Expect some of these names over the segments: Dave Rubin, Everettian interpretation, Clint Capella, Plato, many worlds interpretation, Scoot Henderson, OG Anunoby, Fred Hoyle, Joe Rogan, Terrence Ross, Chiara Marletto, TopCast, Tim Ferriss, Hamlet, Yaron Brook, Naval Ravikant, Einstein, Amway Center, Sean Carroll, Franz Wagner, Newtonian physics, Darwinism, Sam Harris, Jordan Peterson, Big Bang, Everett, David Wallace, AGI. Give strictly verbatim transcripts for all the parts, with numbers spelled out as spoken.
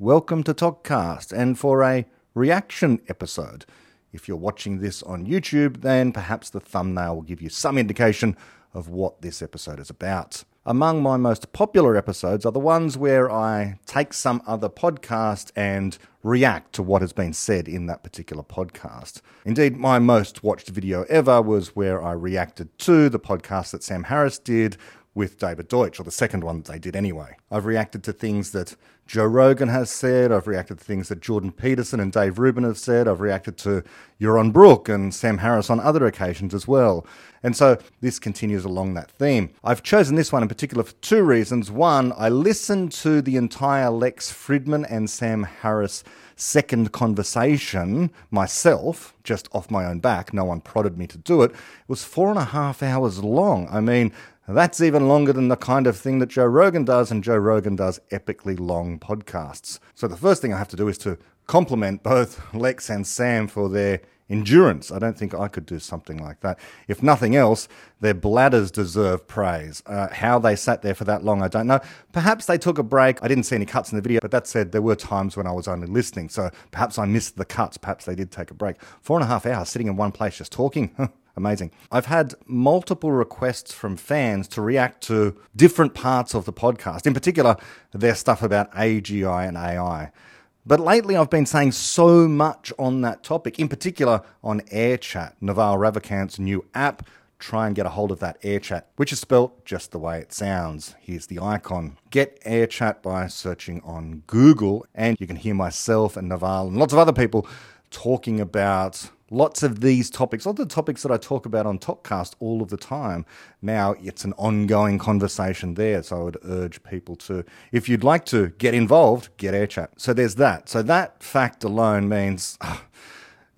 welcome to TopCast, and for a reaction episode. If you're watching this on YouTube, then perhaps the thumbnail will give you some indication of what this episode is about. Among my most popular episodes are the ones where I take some other podcast and react to what has been said in that particular podcast. Indeed, my most watched video ever was where I reacted to the podcast that Sam Harris did with David Deutsch, or the second one that they did anyway. I've reacted to things that Joe Rogan has said. I've reacted to things that Jordan Peterson and Dave Rubin have said. I've reacted to Yaron Brook and Sam Harris on other occasions as well. And so this continues along that theme. I've chosen this one in particular for two reasons. One, I listened to the entire Lex Fridman and Sam Harris second conversation myself, just off my own back. No one prodded me to do it. It was four and a half hours long. I mean, that's even longer than the kind of thing that Joe Rogan does, and Joe Rogan does epically long podcasts. So the first thing I have to do is to compliment both Lex and Sam for their endurance. I don't think I could do something like that. If nothing else, their bladders deserve praise. Uh, how they sat there for that long, I don't know. Perhaps they took a break. I didn't see any cuts in the video, but that said, there were times when I was only listening, so perhaps I missed the cuts. Perhaps they did take a break. Four and a half hours sitting in one place just talking. Amazing. I've had multiple requests from fans to react to different parts of the podcast, in particular their stuff about A G I and A I. But lately I've been saying so much on that topic, in particular on AirChat, Naval Ravikant's new app. Try and get a hold of that, AirChat, which is spelt just the way it sounds. Here's the icon. Get AirChat by searching on Google, and you can hear myself and Naval and lots of other people talking about lots of these topics, all the topics that I talk about on TopCast all of the time. Now it's an ongoing conversation there, so I would urge people to, if you'd like to get involved, get AirChat. So there's that. So that fact alone means, oh,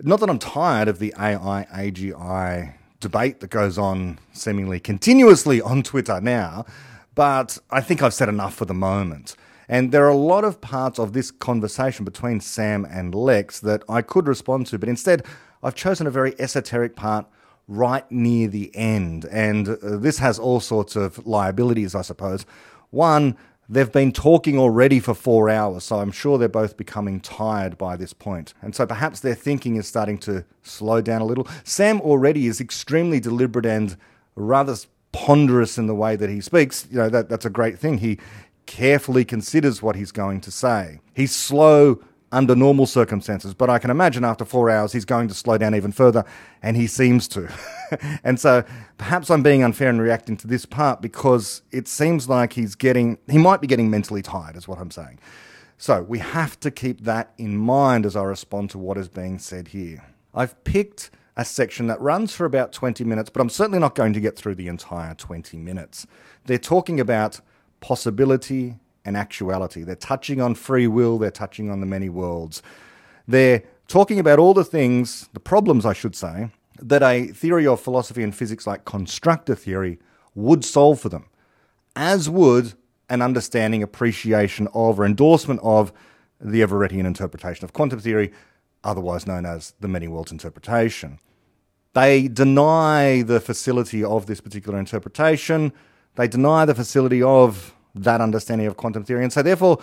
not that I'm tired of the A I A G I debate that goes on seemingly continuously on Twitter now, but I think I've said enough for the moment. And there are a lot of parts of this conversation between Sam and Lex that I could respond to, but instead I've chosen a very esoteric part right near the end, and this has all sorts of liabilities, I suppose. One, they've been talking already for four hours, so I'm sure they're both becoming tired by this point. And so perhaps their thinking is starting to slow down a little. Sam already is extremely deliberate and rather ponderous in the way that he speaks. You know, that, that's a great thing. He carefully considers what he's going to say. He's slow under normal circumstances, but I can imagine after four hours he's going to slow down even further, and he seems to. And so perhaps I'm being unfair in reacting to this part, because it seems like he's getting, he might be getting mentally tired, is what I'm saying. So we have to keep that in mind as I respond to what is being said here. I've picked a section that runs for about twenty minutes, but I'm certainly not going to get through the entire twenty minutes. They're talking about possibility and actuality. They're touching on free will. They're touching on the many worlds. They're talking about all the things, the problems, I should say, that a theory of philosophy and physics like constructor theory would solve for them, as would an understanding, appreciation of, or endorsement of the Everettian interpretation of quantum theory, otherwise known as the many worlds interpretation. They deny the facility of this particular interpretation. They deny the facility of that understanding of quantum theory. And so therefore,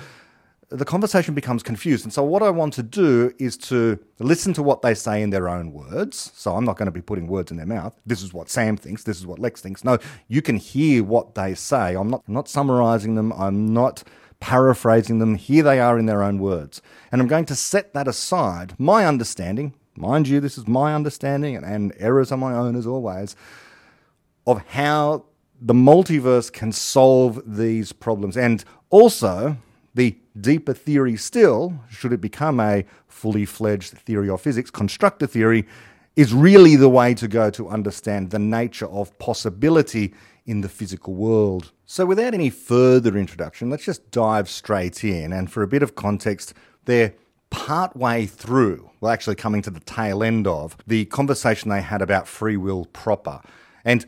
the conversation becomes confused. And so what I want to do is to listen to what they say in their own words. So I'm not going to be putting words in their mouth. This is what Sam thinks. This is what Lex thinks. No, you can hear what they say. I'm not, I'm not summarizing them. I'm not paraphrasing them. Here they are in their own words. And I'm going to set that aside. My understanding, mind you, this is my understanding, and, and errors are my own as always, of how the multiverse can solve these problems. And also, the deeper theory still, should it become a fully fledged theory of physics, constructor theory, is really the way to go to understand the nature of possibility in the physical world. So without any further introduction, let's just dive straight in. And for a bit of context, they're partway through, well, actually coming to the tail end of, the conversation they had about free will proper. And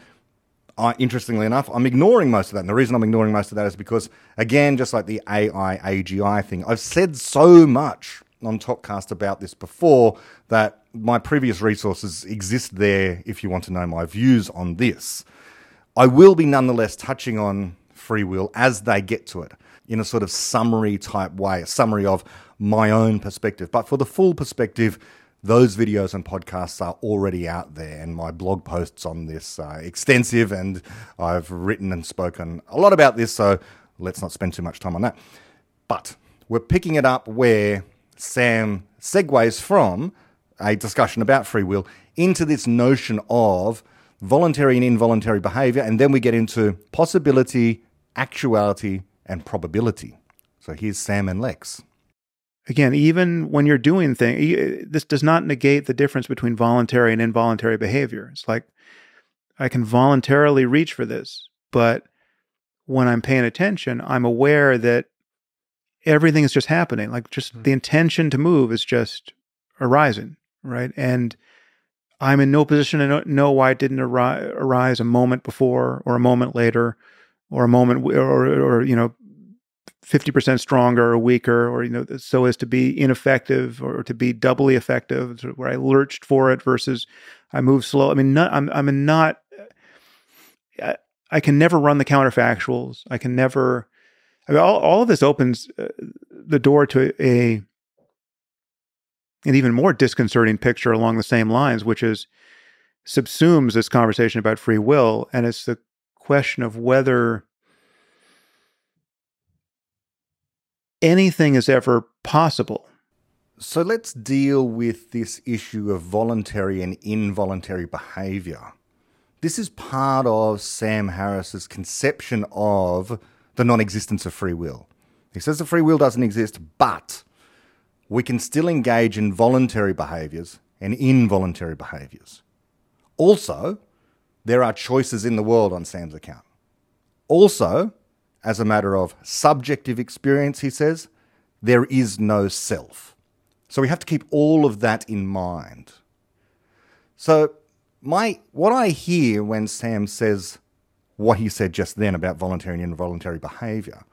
I, interestingly enough, I'm ignoring most of that. And the reason I'm ignoring most of that is because, again, just like the A I A G I thing, I've said so much on TopCast about this before that my previous resources exist there if you want to know my views on this. I will be nonetheless touching on free will as they get to it. in a sort of summary type way, a summary of my own perspective. But for the full perspective, those videos and podcasts are already out there, and my blog posts on this are extensive, and I've written and spoken a lot about this, so let's not spend too much time on that. But we're picking it up where Sam segues from a discussion about free will into this notion of voluntary and involuntary behavior, and then we get into possibility, actuality, and probability. So here's Sam and Lex. Again, even when you're doing things, this does not negate the difference between voluntary and involuntary behavior. It's like, I can voluntarily reach for this, but when I'm paying attention, I'm aware that everything is just happening. Like, just mm-hmm. the intention to move is just arising, right? And I'm in no position to know why it didn't arise, arise a moment before, or a moment later, or a moment, or, or, or you know, fifty percent stronger or weaker, or, you know, so as to be ineffective or to be doubly effective, sort of where I lurched for it versus I moved slow. I mean, not, I'm, I'm not, I, I can never run the counterfactuals. I can never, I mean, all, all of this opens uh, the door to a, an even more disconcerting picture along the same lines, which is subsumes this conversation about free will. And it's the question of whether anything is ever possible. So let's deal with this issue of voluntary and involuntary behavior. This is part of Sam Harris's conception of the non-existence of free will. He says the free will doesn't exist, but we can still engage in voluntary behaviors and involuntary behaviors. Also, there are choices in the world on Sam's account. Also, as a matter of subjective experience, he says, there is no self. So we have to keep all of that in mind. So my what I hear when Sam says what he said just then about voluntary and involuntary behavior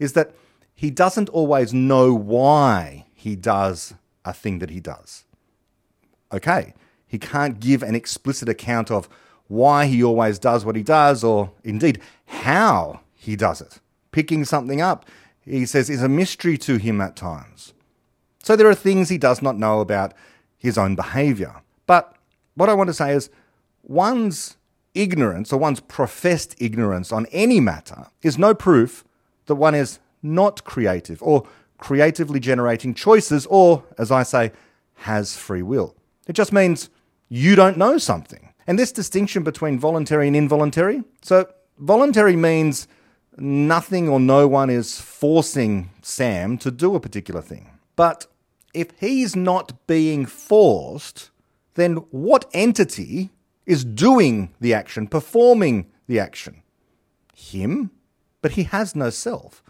is that he doesn't always know why he does a thing that he does. Okay, he can't give an explicit account of why he always does what he does, or indeed how he does it. Picking something up, he says, is a mystery to him at times. So there are things he does not know about his own behavior. But what I want to say is, one's ignorance or one's professed ignorance on any matter is no proof that one is not creative or creatively generating choices, or, as I say, has free will. It just means you don't know something. And this distinction between voluntary and involuntary, so voluntary means nothing or no one is forcing Sam to do a particular thing. But if he's not being forced, then what entity is doing the action, performing the action? Him? But he has no self.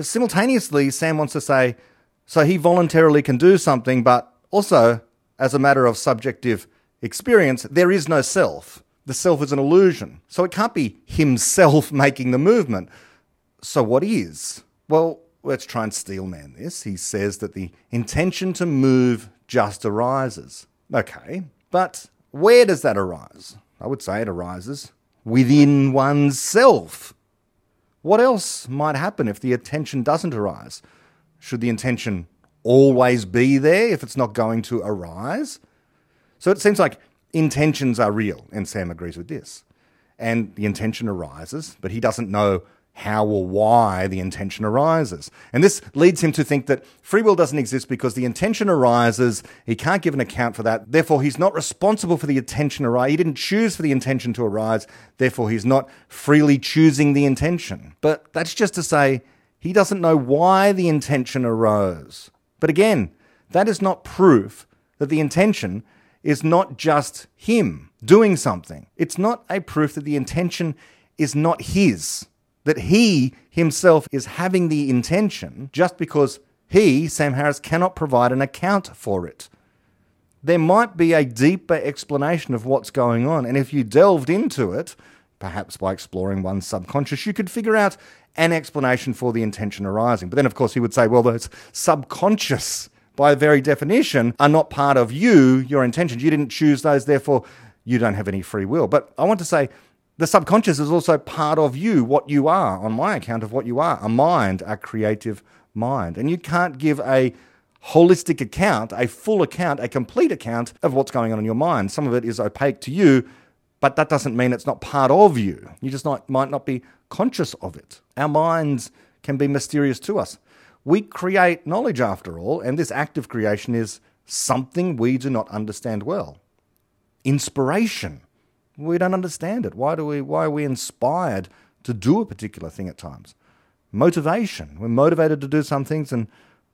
Simultaneously, Sam wants to say, so he voluntarily can do something, but also, as a matter of subjective experience, there is no self. The self is an illusion. So it can't be himself making the movement. So what is? Well, let's try and steelman this. He says that the intention to move just arises. Okay, but where does that arise? I would say it arises within oneself. What else might happen if the intention doesn't arise? Should the intention always be there if it's not going to arise? So it seems like intentions are real, and Sam agrees with this. And the intention arises, but he doesn't know how or why the intention arises. And this leads him to think that free will doesn't exist because the intention arises, he can't give an account for that, therefore he's not responsible for the intention arise. He didn't choose for the intention to arise, therefore he's not freely choosing the intention. But that's just to say he doesn't know why the intention arose. But again, that is not proof that the intention is not just him doing something. It's not a proof that the intention is not his, that he himself is having the intention just because he, Sam Harris, cannot provide an account for it. There might be a deeper explanation of what's going on, and if you delved into it, perhaps by exploring one's subconscious, you could figure out an explanation for the intention arising. But then, of course, he would say, well, those subconscious, by very definition, are not part of you, your intentions. You didn't choose those, therefore you don't have any free will. But I want to say The subconscious is also part of you, what you are, on my account of what you are, a mind, a creative mind. And you can't give a holistic account, a full account, a complete account of what's going on in your mind. Some of it is opaque to you, but that doesn't mean it's not part of you. You just not, might not be conscious of it. Our minds can be mysterious to us. We create knowledge after all, and this act of creation is something we do not understand well. Inspiration. We don't understand it. Why do we? Why are we inspired to do a particular thing at times? Motivation. We're motivated to do some things and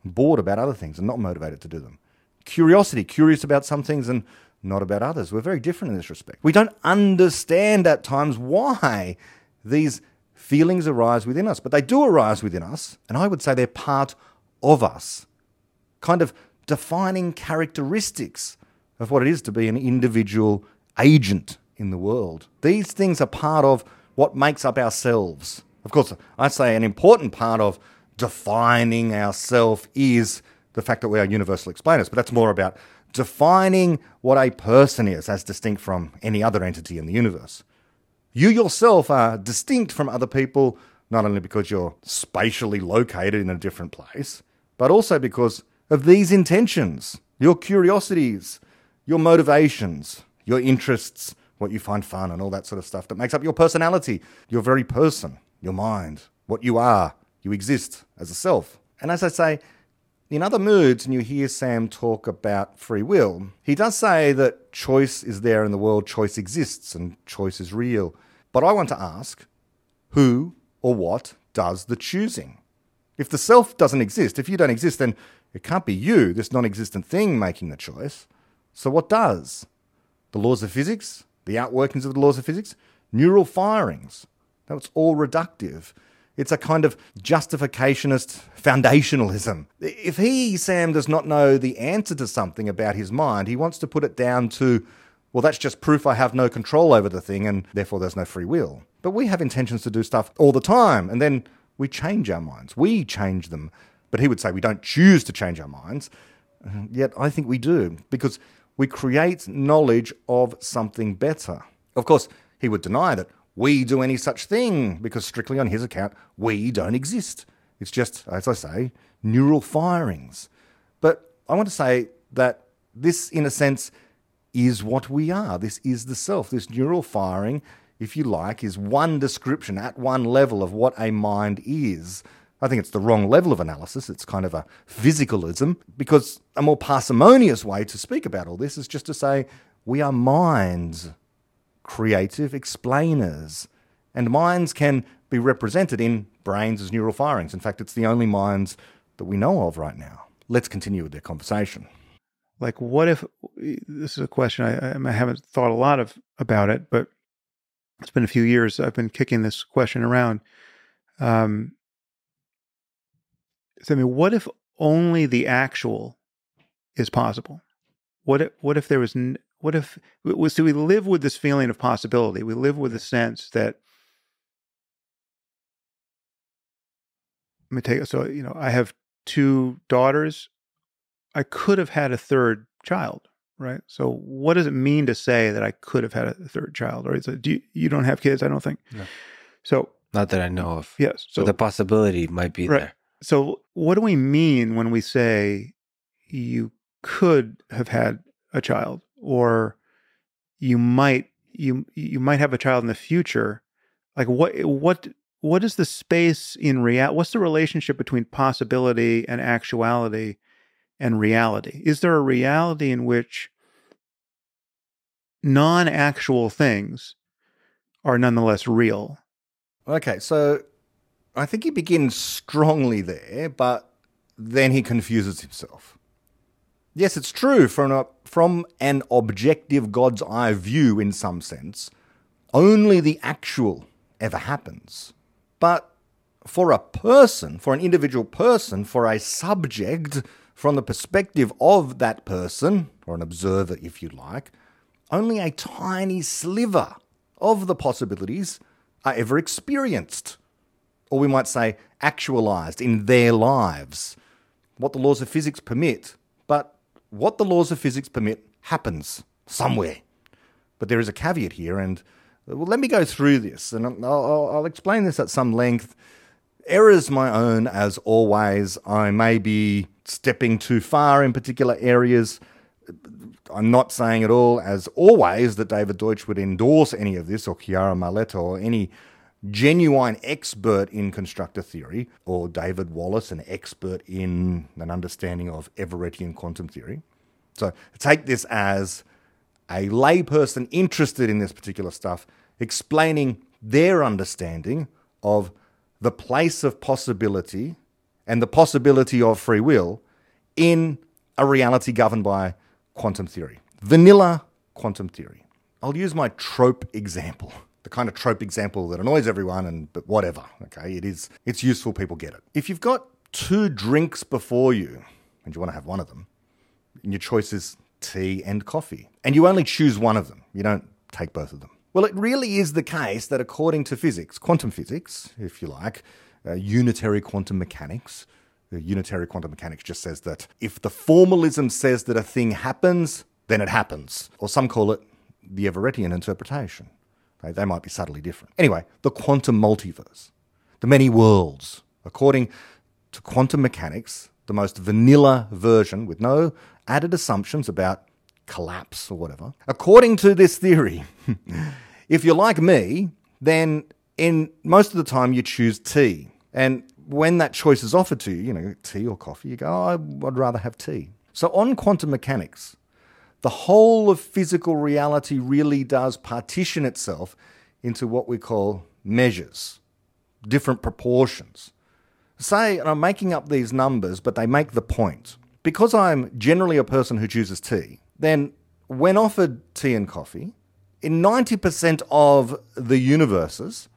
bored about other things and not motivated to do them. Curiosity. Curious about some things and not about others. We're very different in this respect. We don't understand at times why these feelings arise within us, but they do arise within us, and I would say they're part of us. Kind of defining characteristics of what it is to be an individual agent in the world. These things are part of what makes up ourselves. Of course, I say an important part of defining ourselves is the fact that we are universal explainers, but that's more about defining what a person is as distinct from any other entity in the universe. You yourself are distinct from other people, not only because you're spatially located in a different place, but also because of these intentions, your curiosities, your motivations, your interests, what you find fun and all that sort of stuff that makes up your personality, your very person, your mind, what you are. You exist as a self. And as I say, in other moods, and you hear Sam talk about free will, he does say that choice is there in the world, choice exists, and choice is real. But I want to ask, who or what does the choosing? If the self doesn't exist, if you don't exist, then it can't be you, this non-existent thing, making the choice. So what does? The laws of physics? The outworkings of the laws of physics, neural firings. That's all reductive. It's a kind of justificationist foundationalism. If he, Sam, does not know the answer to something about his mind, he wants to put it down to, well, that's just proof I have no control over the thing and therefore there's no free will. But we have intentions to do stuff all the time and then we change our minds. We change them. But he would say we don't choose to change our minds. Yet I think we do, because we create knowledge of something better. Of course, he would deny that we do any such thing, because strictly on his account, we don't exist. It's just, as I say, neural firings. But I want to say that this, in a sense, is what we are. This is the self. This neural firing, if you like, is one description at one level of what a mind is. I think it's the wrong level of analysis. It's kind of a physicalism, because a more parsimonious way to speak about all this is just to say we are minds, creative explainers, and minds can be represented in brains as neural firings. In fact, it's the only minds that we know of right now. Let's continue with their conversation. Like, what if, this is a question I, I haven't thought a lot of about it, but it's been a few years I've been kicking this question around. Um, So, I mean, what if only the actual is possible? What if, what if there was, n- what if, was, do we live with this feeling of possibility? We live with the sense that, let me take, so, you know, I have two daughters. I could have had a third child, right? So what does it mean to say that I could have had a third child? Or is it, do you, you don't have kids, I don't think. No. So. Not that I know of. Yes. So the possibility might be right there. So what do we mean when we say you could have had a child, or you might you you might have a child in the future? Like what what what is the space in reality? What's the relationship between possibility and actuality and reality? Is there a reality in which non-actual things are nonetheless real? Okay, so I think he begins strongly there, but then he confuses himself. Yes, it's true, from, a, from an objective God's eye view in some sense, only the actual ever happens. But for a person, for an individual person, for a subject, from the perspective of that person, or an observer if you like, only a tiny sliver of the possibilities are ever experienced. Or we might say actualized in their lives, what the laws of physics permit. But what the laws of physics permit happens somewhere. But there is a caveat here, and Well, let me go through this, and I'll, I'll explain this at some length. Errors my own, as always. I may be stepping too far in particular areas. I'm not saying at all, as always, that David Deutsch would endorse any of this, or Chiara Marletto, or any genuine expert in constructor theory, or David Wallace, an expert in an understanding of Everettian quantum theory. So take this as a layperson interested in this particular stuff explaining their understanding of the place of possibility and the possibility of free will in a reality governed by quantum theory. Vanilla quantum theory. I'll use my trope example, the kind of trope example that annoys everyone, and but whatever, okay? It is, it's useful, people get it. If you've got two drinks before you, and you want to have one of them, and your choice is tea and coffee, and you only choose one of them, you don't take both of them. Well, it really is the case that according to physics, quantum physics, if you like, uh, unitary quantum mechanics, the unitary quantum mechanics just says that if the formalism says that a thing happens, then it happens. Or some call it the Everettian interpretation. They, they might be subtly different. Anyway, the quantum multiverse, the many worlds. According to quantum mechanics, the most vanilla version with no added assumptions about collapse or whatever. According to this theory, if you're like me, then in most of the time you choose tea. And when that choice is offered to you, you know, tea or coffee, you go, oh, I'd rather have tea. So on quantum mechanics, the whole of physical reality really does partition itself into what we call measures, different proportions. Say, and I'm making up these numbers, but they make the point. Because I'm generally a person who chooses tea, then when offered tea and coffee, in ninety percent of the universes,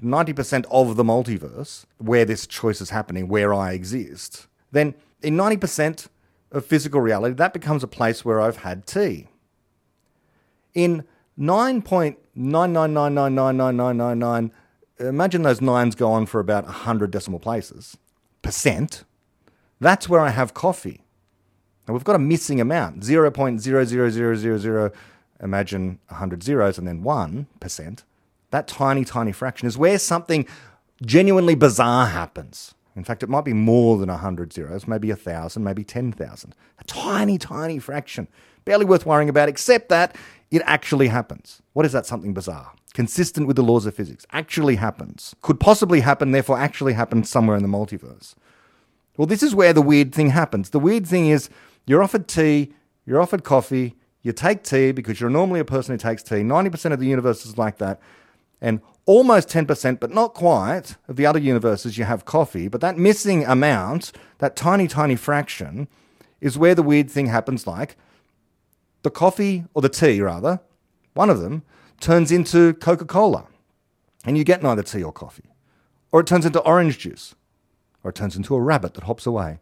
ninety percent of the multiverse, where this choice is happening, where I exist, then in ninety percent of physical reality, that becomes a place where I've had tea. In nine point nine nine nine nine nine nine nine nine, imagine those nines go on for about one hundred decimal places, percent, that's where I have coffee. Now, we've got a missing amount, zero point zero zero zero zero zero, imagine one hundred zeros and then one percent. That tiny, tiny fraction is where something genuinely bizarre happens. In fact, it might be more than one hundred zeros, maybe one thousand, maybe ten thousand. A tiny, tiny fraction, barely worth worrying about, except that it actually happens. What is that something bizarre? Consistent with the laws of physics. Actually happens. Could possibly happen, therefore actually happens somewhere in the multiverse. Well, this is where the weird thing happens. The weird thing is you're offered tea, you're offered coffee, you take tea because you're normally a person who takes tea. ninety percent of the universe is like that. And almost ten percent, but not quite, of the other universes you have coffee. But that missing amount, that tiny, tiny fraction, is where the weird thing happens, like the coffee, or the tea rather, one of them, turns into Coca-Cola. And you get neither tea or coffee. Or it turns into orange juice. Or it turns into a rabbit that hops away.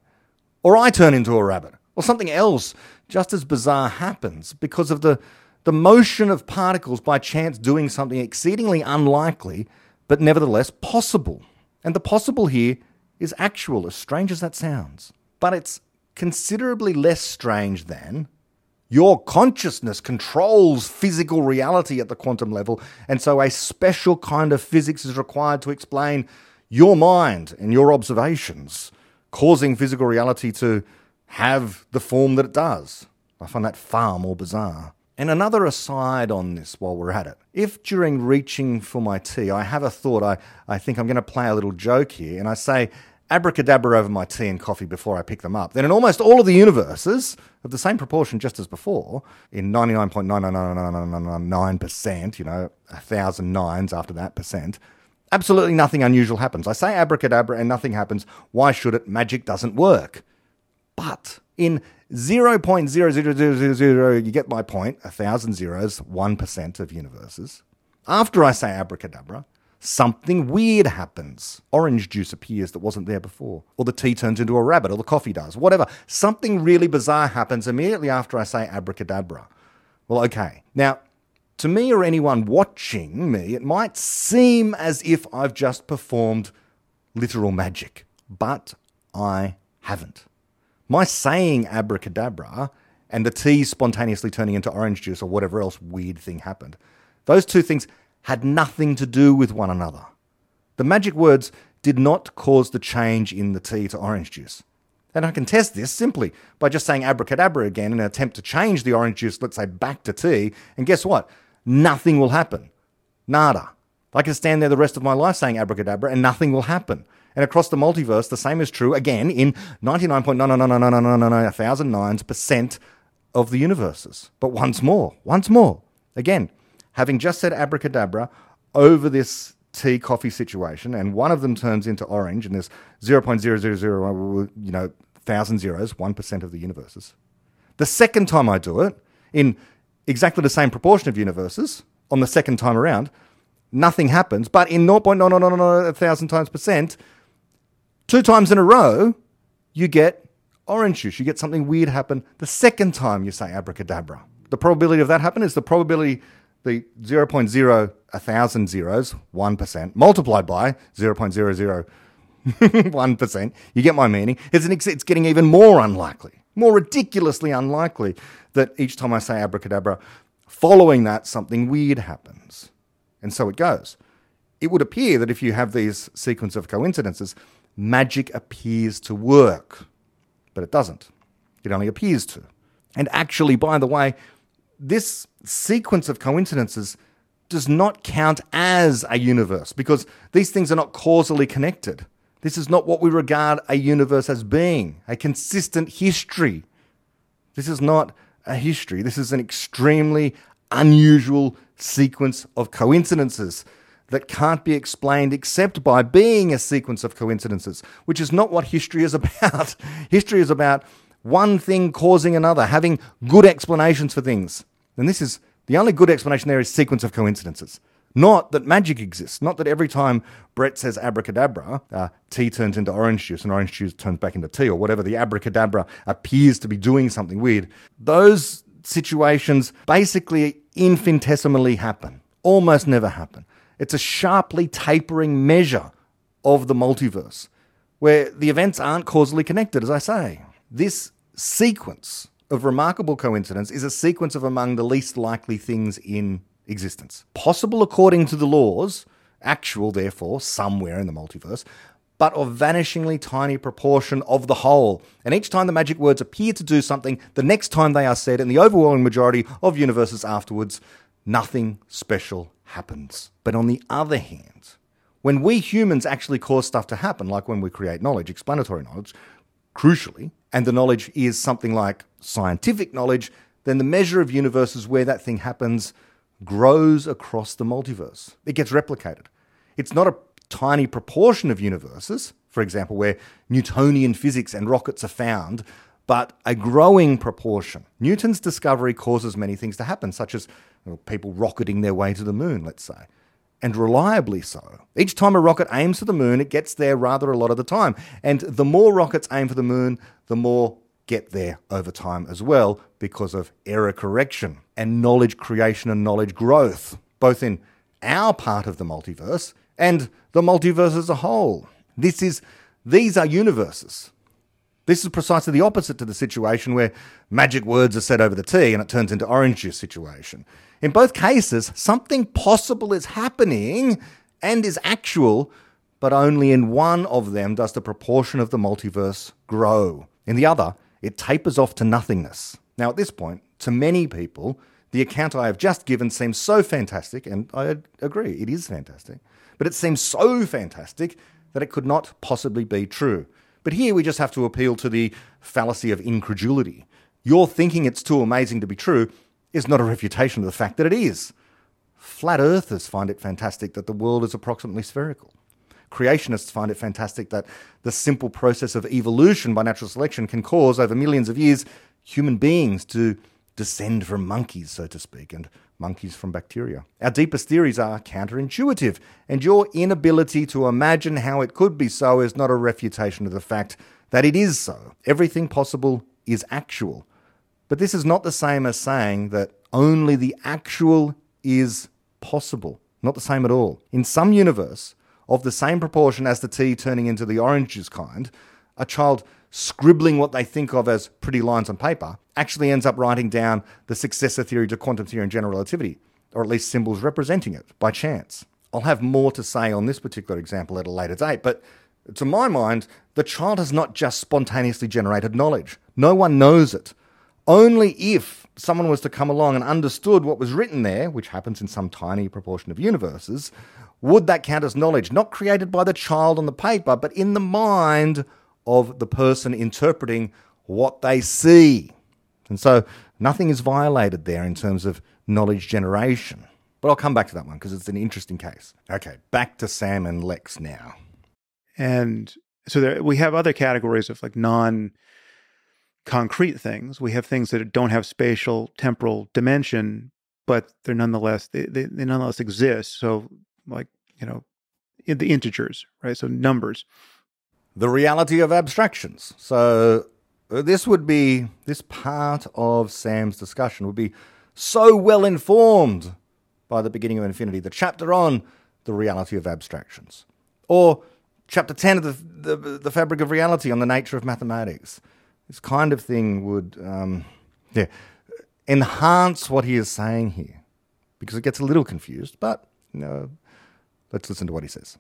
Or I turn into a rabbit. Or something else just as bizarre happens because of the, the motion of particles by chance doing something exceedingly unlikely, but nevertheless possible. And the possible here is actual, as strange as that sounds. But it's considerably less strange than your consciousness controls physical reality at the quantum level, and so a special kind of physics is required to explain your mind and your observations causing physical reality to have the form that it does. I find that far more bizarre. And another aside on this while we're at it. If during reaching for my tea, I have a thought, I, I think I'm going to play a little joke here, and I say abracadabra over my tea and coffee before I pick them up, then in almost all of the universes, of the same proportion just as before, in ninety-nine point nine nine nine nine nine nine nine percent, you know, a thousand nines after that percent, absolutely nothing unusual happens. I say abracadabra and nothing happens. Why should it? Magic doesn't work. But in zero point zero zero zero zero zero, you get my point, a thousand zeros, one percent of universes. After I say abracadabra, something weird happens. Orange juice appears that wasn't there before. Or the tea turns into a rabbit, or the coffee does, whatever. Something really bizarre happens immediately after I say abracadabra. Well, okay. Now, to me or anyone watching me, it might seem as if I've just performed literal magic, but I haven't. My saying abracadabra and the tea spontaneously turning into orange juice or whatever else weird thing happened, those two things had nothing to do with one another. The magic words did not cause the change in the tea to orange juice. And I can test this simply by just saying abracadabra again in an attempt to change the orange juice, let's say, back to tea. And guess what? Nothing will happen. Nada. I can stand there the rest of my life saying abracadabra and nothing will happen. And across the multiverse, the same is true again in ninety-nine point nine nine nine nine nine nine nine nine percent of the universes. But once more, once more, again, having just said abracadabra over this tea coffee situation, and one of them turns into orange, and there's zero point zero zero zero, you know, thousand zeros, one percent of the universes. The second time I do it, in exactly the same proportion of universes, on the second time around, nothing happens. But in zero point zero zero zero zero thousand times percent, two times in a row, you get orange juice. You get something weird happen the second time you say abracadabra. The probability of that happening is the probability, the zero point zero a thousand zeros, one percent, multiplied by zero point zero zero one percent. You get my meaning. It's, an ex- it's getting even more unlikely, more ridiculously unlikely that each time I say abracadabra, following that, something weird happens. And so it goes. It would appear that if you have these sequence of coincidences, magic appears to work, but it doesn't. It only appears to. And actually, by the way, this sequence of coincidences does not count as a universe because these things are not causally connected. This is not what we regard a universe as being, a consistent history. This is not a history. This is an extremely unusual sequence of coincidences that can't be explained except by being a sequence of coincidences, which is not what history is about. History is about one thing causing another, having good explanations for things. And this is the only good explanation there is sequence of coincidences. Not that magic exists. Not that every time Brett says abracadabra, uh, tea turns into orange juice and orange juice turns back into tea or whatever. The abracadabra appears to be doing something weird. Those situations basically infinitesimally happen. Almost never happen. It's a sharply tapering measure of the multiverse where the events aren't causally connected, as I say. This sequence of remarkable coincidence is a sequence of among the least likely things in existence. Possible according to the laws, actual therefore, somewhere in the multiverse, but of vanishingly tiny proportion of the whole. And each time the magic words appear to do something, the next time they are said in the overwhelming majority of universes afterwards, nothing special happens. But on the other hand, when we humans actually cause stuff to happen, like when we create knowledge, explanatory knowledge, crucially, and the knowledge is something like scientific knowledge, then the measure of universes where that thing happens grows across the multiverse. It gets replicated. It's not a tiny proportion of universes, for example, where Newtonian physics and rockets are found, but a growing proportion. Newton's discovery causes many things to happen, such as well, people rocketing their way to the moon, let's say. And reliably so. Each time a rocket aims for the moon, it gets there rather a lot of the time. And the more rockets aim for the moon, the more get there over time as well because of error correction and knowledge creation and knowledge growth, both in our part of the multiverse and the multiverse as a whole. This is, these are universes. This is precisely the opposite to the situation where magic words are said over the tea and it turns into orange juice situation. In both cases, something possible is happening and is actual, but only in one of them does the proportion of the multiverse grow. In the other, it tapers off to nothingness. Now, at this point, to many people, the account I have just given seems so fantastic, and I agree, it is fantastic, but it seems so fantastic that it could not possibly be true. But here we just have to appeal to the fallacy of incredulity. Your thinking it's too amazing to be true is not a refutation of the fact that it is. Flat earthers find it fantastic that the world is approximately spherical. Creationists find it fantastic that the simple process of evolution by natural selection can cause, over millions of years, human beings to descend from monkeys, so to speak, and monkeys from bacteria. Our deepest theories are counterintuitive, and your inability to imagine how it could be so is not a refutation of the fact that it is so. Everything possible is actual. But this is not the same as saying that only the actual is possible. Not the same at all. In some universe, of the same proportion as the tea turning into the oranges kind, a child scribbling what they think of as pretty lines on paper, actually ends up writing down the successor theory to quantum theory and general relativity. or at least symbols representing it by chance. I'll have more to say on this particular example at a later date, but to my mind, the child has not just spontaneously generated knowledge. No one knows it. Only if someone was to come along and understood what was written there, which happens in some tiny proportion of universes, would that count as knowledge, not created by the child on the paper, but in the mind of the person interpreting what they see. And so nothing is violated there in terms of knowledge generation. But I'll come back to that one because it's an interesting case. Okay, back to Sam and Lex now. And so there, we have other categories of like non-concrete things. We have things that don't have spatial, temporal dimension, but they're nonetheless they, they, they nonetheless exist. So like, you know, the integers, right? So numbers. The reality of abstractions. So this would be, this part of Sam's discussion would be so well informed by The Beginning of Infinity, the chapter on the reality of abstractions. Or chapter ten of the, the, the fabric of reality on the nature of mathematics. This kind of thing would um, yeah, enhance what he is saying here because it gets a little confused, but you know, let's listen to what he says.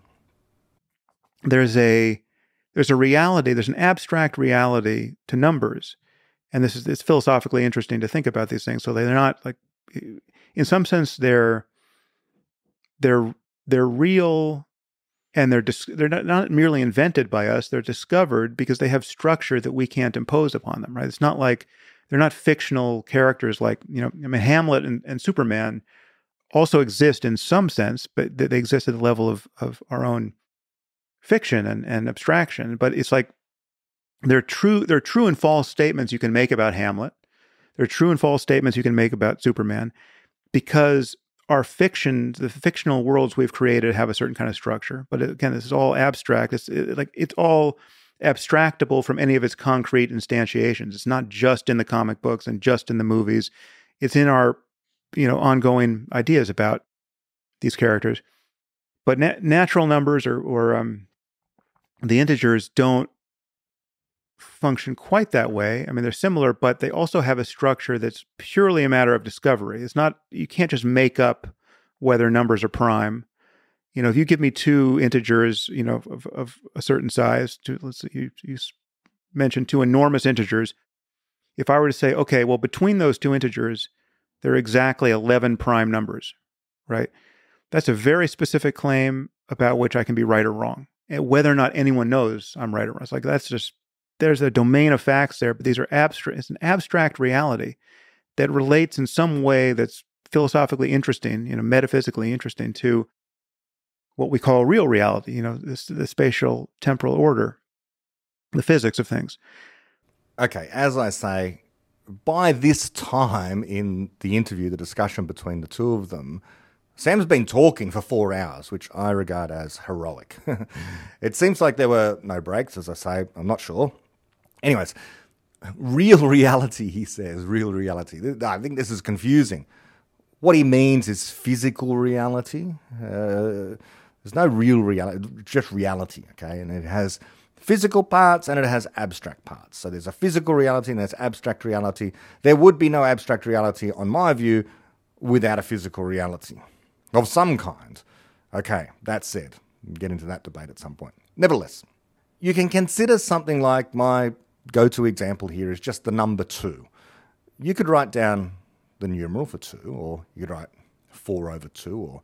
There's a There's a reality, there's an abstract reality to numbers. And this is, it's philosophically interesting to think about these things. So they're not like, in some sense, they're, they're, they're real and they're, dis- they're not, not merely invented by us. They're discovered because they have structure that we can't impose upon them, right? It's not like, they're not fictional characters like, you know, I mean, Hamlet and, and Superman also exist in some sense, but they exist at the level of, of our own fiction and, and abstraction, but it's like they're true, they're true and false statements you can make about Hamlet. They're true and false statements you can make about Superman because our fiction, the fictional worlds we've created have a certain kind of structure. But again, this is all abstract. It's it, like it's all abstractable from any of its concrete instantiations. It's not just in the comic books and just in the movies. It's in our, you know, ongoing ideas about these characters. But na- natural numbers or, or um, the integers don't function quite that way. I mean, they're similar, but they also have a structure that's purely a matter of discovery. It's not, you can't just make up whether numbers are prime. You know, if you give me two integers, you know, of, of a certain size, two, let's see, you, you mentioned two enormous integers. If I were to say, okay, well, between those two integers, there are exactly eleven prime numbers, right? That's a very specific claim about which I can be right or wrong. And whether or not anyone knows I'm right or wrong. It's like, that's just, there's a domain of facts there, but these are abstract, it's an abstract reality that relates in some way that's philosophically interesting, you know, metaphysically interesting to what we call real reality, you know, this, the spatial temporal order, the physics of things. Okay, as I say, by this time in the interview, the discussion between the two of them, Sam's been talking for four hours, which I regard as heroic. It seems like there were no breaks, as I say. I'm not sure. Anyways, real reality, he says, real reality. I think this is confusing. What he means is physical reality. Uh, there's no real reality, just reality, okay? And it has physical parts and it has abstract parts. So there's a physical reality and there's abstract reality. There would be no abstract reality, on my view, without a physical reality. Of some kind. Okay, that's said. We'll get into that debate at some point. Nevertheless, you can consider something like my go-to example here is just the number two. You could write down the numeral for two, or you could write four over two, or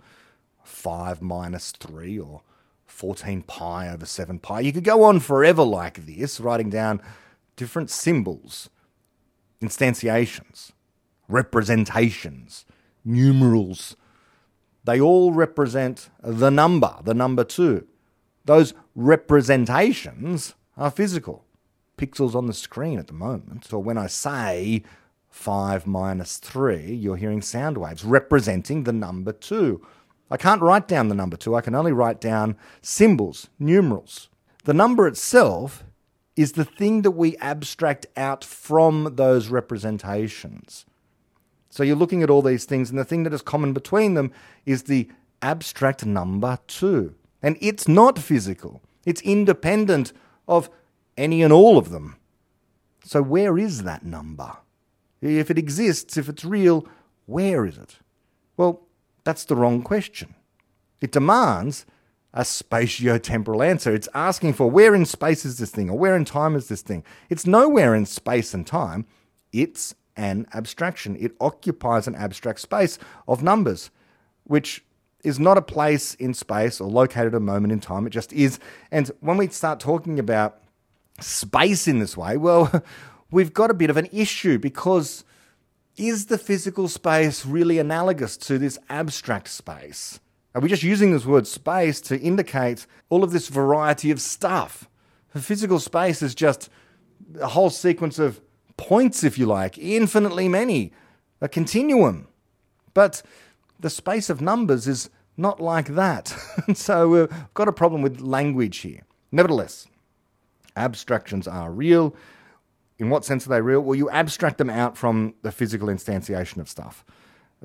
five minus three, or fourteen pi over seven pi. You could go on forever like this, writing down different symbols, instantiations, representations, numerals. They all represent the number, the number two. Those representations are physical. Pixels on the screen at the moment, or when I say five minus three, you're hearing sound waves representing the number two. I can't write down the number two. I can only write down symbols, numerals. The number itself is the thing that we abstract out from those representations. So you're looking at all these things, and the thing that is common between them is the abstract number two. And it's not physical. It's independent of any and all of them. So where is that number? If it exists, if it's real, where is it? Well, That's the wrong question. It demands a spatio-temporal answer. It's asking for where in space is this thing, or where in time is this thing. It's nowhere in space and time. It's an abstraction. It occupies an abstract space of numbers, which is not a place in space or located at a moment in time. It just is. And when we start talking about space in this way, well, we've got a bit of an issue, because is the physical space really analogous to this abstract space? Are we just using this word space to indicate all of this variety of stuff? Physical space is just a whole sequence of points, if you like, infinitely many, a continuum. But the space of numbers is not like that. So we've got a problem with language here. Nevertheless, abstractions are real. In what sense are they real? Well, you abstract them out from the physical instantiation of stuff.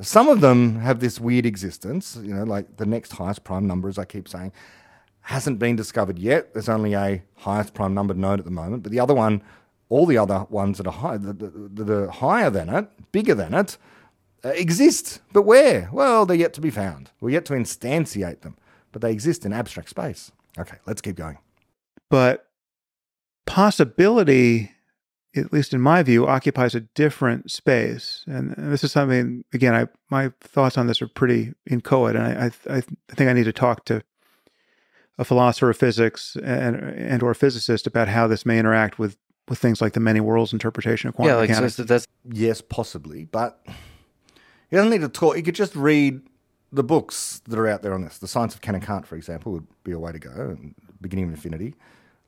Some of them have this weird existence, you know, like the next highest prime number, as I keep saying, hasn't been discovered yet. There's only a highest prime number known at the moment, but the other one, all the other ones that are high, the, the, the higher than it, bigger than it, uh, exist. But where? Well, they're yet to be found. We're yet to instantiate them, but they exist in abstract space. Okay, let's keep going. But possibility, at least in my view, occupies a different space. And this is something, again, I my thoughts on this are pretty inchoate, and I I, I think I need to talk to a philosopher of physics and and or a physicist about how this may interact with, with things like the many worlds interpretation of quantum yeah, like mechanics. So that's, yes, possibly, but you don't need to talk. You could just read the books that are out there on this. The Science of Can and Can't, for example, would be a way to go, Beginning of Infinity.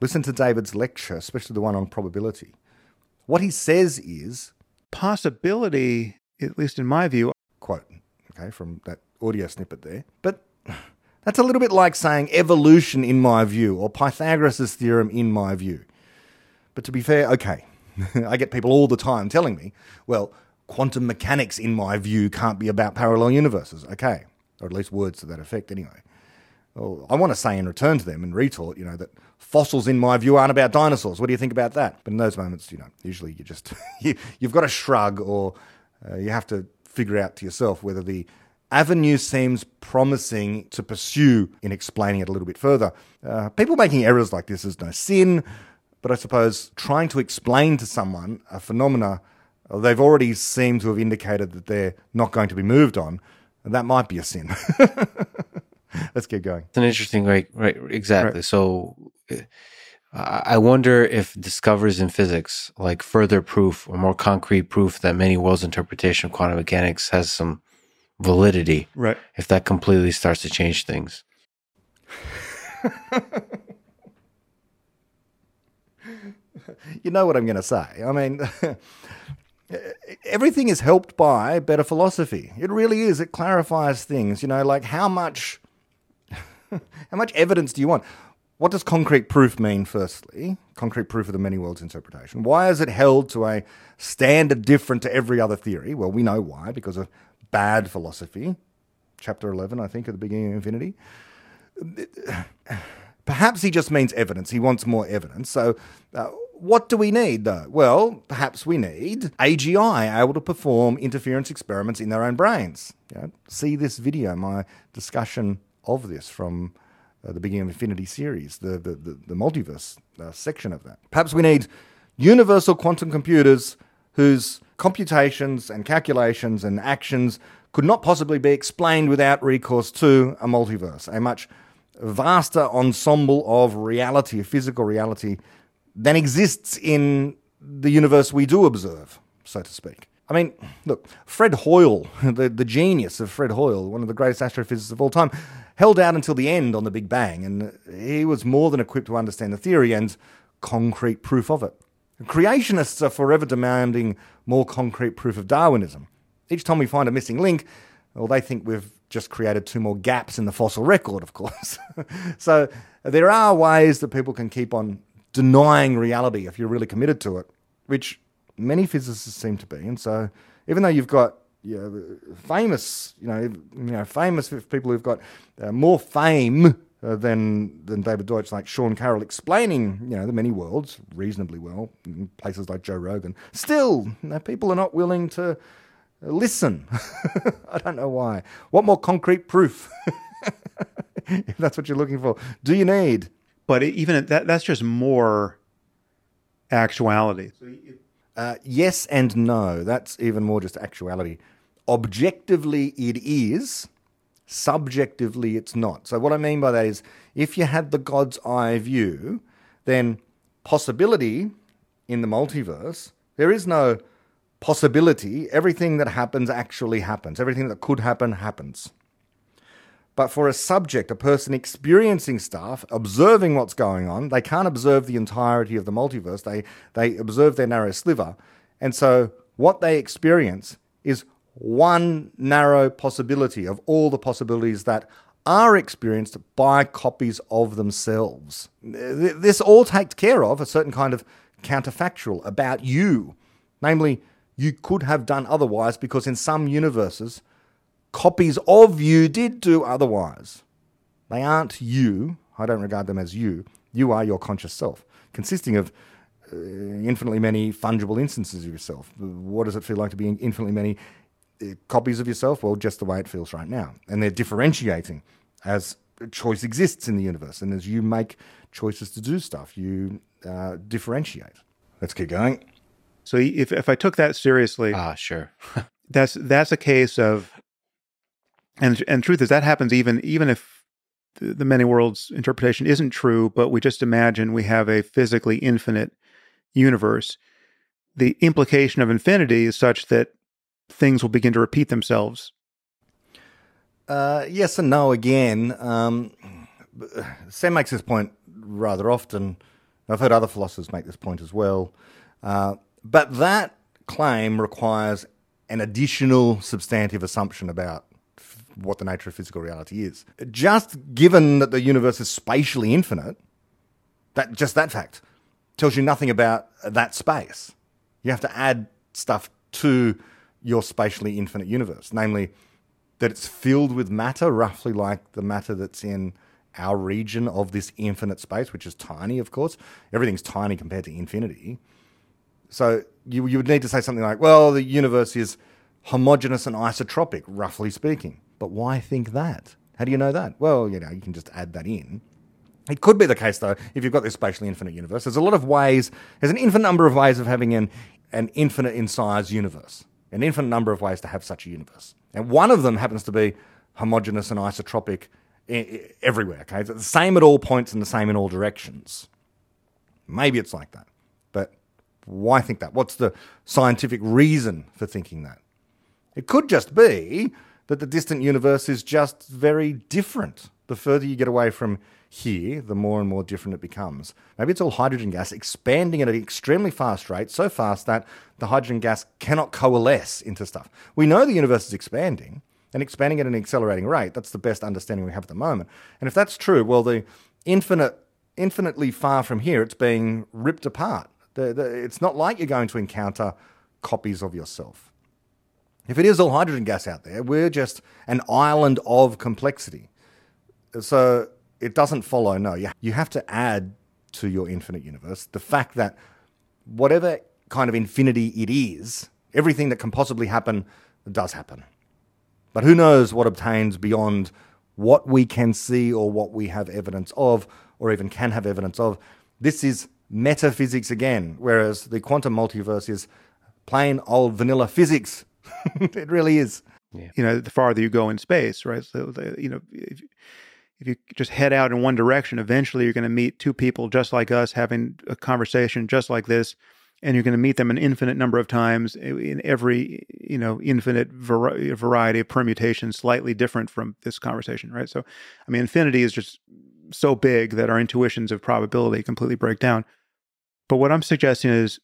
Listen to David's lecture, especially the one on probability. What he says is, possibility, at least in my view, quote, okay, from that audio snippet there, but that's a little bit like saying evolution in my view, or Pythagoras' theorem in my view. But to be fair, okay, I get people all the time telling me, well, quantum mechanics in my view can't be about parallel universes, okay, or at least words to that effect anyway. I want to say in return to them and retort, you know, that fossils in my view aren't about dinosaurs. What do you think about that? But in those moments, you know, usually you just, you, you've got to shrug, or uh, you have to figure out to yourself whether the avenue seems promising to pursue in explaining it a little bit further. Uh, people making errors like this is no sin, but I suppose trying to explain to someone a phenomena they've already seemed to have indicated that they're not going to be moved on, that might be a sin. Let's keep going. It's an interesting, right? Right, exactly. Right. So, uh, I wonder if discoveries in physics, like further proof or more concrete proof that many worlds interpretation of quantum mechanics has some validity, right? If that completely starts to change things. You know what I'm going to say. I mean, everything is helped by better philosophy. It really is. It clarifies things. You know, like how much. How much evidence do you want? What does concrete proof mean, firstly? Concrete proof of the many worlds interpretation. Why is it held to a standard different to every other theory? Well, we know why, because of bad philosophy. Chapter eleven, I think, at the beginning of Infinity. Perhaps he just means evidence. He wants more evidence. So uh, what do we need, though? Well, perhaps we need A G I able to perform interference experiments in their own brains. You know, see this video, my discussion of this from uh, the beginning of Infinity series, the the, the, the multiverse uh, section of that. Perhaps we need universal quantum computers whose computations and calculations and actions could not possibly be explained without recourse to a multiverse, a much vaster ensemble of reality, physical reality, than exists in the universe we do observe, so to speak. I mean, look, Fred Hoyle, the, the genius of Fred Hoyle, one of the greatest astrophysicists of all time, held out until the end on the Big Bang, and he was more than equipped to understand the theory and concrete proof of it. Creationists are forever demanding more concrete proof of Darwinism. Each time we find a missing link, well, they think we've just created two more gaps in the fossil record, of course. So there are ways that people can keep on denying reality if you're really committed to it, which many physicists seem to be. And so even though you've got you know, famous, you know, you know, famous people who've got uh, more fame uh, than than David Deutsch, like Sean Carroll, explaining, you know, the many worlds reasonably well in places like Joe Rogan, still, you know, people are not willing to listen. I don't know why. What more concrete proof, if that's what you're looking for, do you need? But even that, that's just more actuality. Uh, yes and no. That's even more just actuality. Objectively, it is. Subjectively, it's not. So what I mean by that is, if you had the God's eye view, then possibility in the multiverse, there is no possibility. Everything that happens actually happens. Everything that could happen happens. But for a subject, a person experiencing stuff, observing what's going on, they can't observe the entirety of the multiverse. They they observe their narrow sliver. And so what they experience is one narrow possibility of all the possibilities that are experienced by copies of themselves. This all takes care of a certain kind of counterfactual about you. Namely, you could have done otherwise because in some universes, copies of you did do otherwise. They aren't you. I don't regard them as you. You are your conscious self, consisting of uh, infinitely many fungible instances of yourself. What does it feel like to be infinitely many uh, copies of yourself? Well, just the way it feels right now. And they're differentiating as choice exists in the universe. And as you make choices to do stuff, you uh, differentiate. Let's keep going. So if if I took that seriously... Ah, sure. that's that's a case of... And and truth is that happens even even if the, the many worlds interpretation isn't true, but we just imagine we have a physically infinite universe. The implication of infinity is such that things will begin to repeat themselves. Uh, yes and no again. Um, Sam makes this point rather often. I've heard other philosophers make this point as well. Uh, but that claim requires an additional substantive assumption about what the nature of physical reality is. Just given that the universe is spatially infinite, that just that fact tells you nothing about that space. You have to add stuff to your spatially infinite universe, namely that it's filled with matter, roughly like the matter that's in our region of this infinite space, which is tiny, of course. Everything's tiny compared to infinity. So you, you would need to say something like, well, the universe is homogeneous and isotropic, roughly speaking. But why think that? How do you know that? Well, you know, you can just add that in. It could be the case, though, if you've got this spatially infinite universe. There's a lot of ways, there's an infinite number of ways of having an, an infinite in size universe, an infinite number of ways to have such a universe. And one of them happens to be homogeneous and isotropic everywhere, okay? It's the same at all points and the same in all directions. Maybe it's like that. But why think that? What's the scientific reason for thinking that? It could just be that the distant universe is just very different. The further you get away from here, the more and more different it becomes. Maybe it's all hydrogen gas expanding at an extremely fast rate, so fast that the hydrogen gas cannot coalesce into stuff. We know the universe is expanding, and expanding at an accelerating rate. That's the best understanding we have at the moment. And if that's true, well, the infinite, infinitely far from here, it's being ripped apart. The, the, it's not like you're going to encounter copies of yourself. If it is all hydrogen gas out there, we're just an island of complexity. So it doesn't follow, no. You have to add to your infinite universe the fact that whatever kind of infinity it is, everything that can possibly happen does happen. But who knows what obtains beyond what we can see or what we have evidence of or even can have evidence of. This is metaphysics again, whereas the quantum multiverse is plain old vanilla physics. It really is. Yeah. You know, the farther you go in space, right? So, you know, if, if you just head out in one direction, eventually you're going to meet two people just like us having a conversation just like this, and you're going to meet them an infinite number of times in every, you know, infinite var- variety of permutations, slightly different from this conversation, right? So, I mean, infinity is just so big that our intuitions of probability completely break down. But what I'm suggesting is,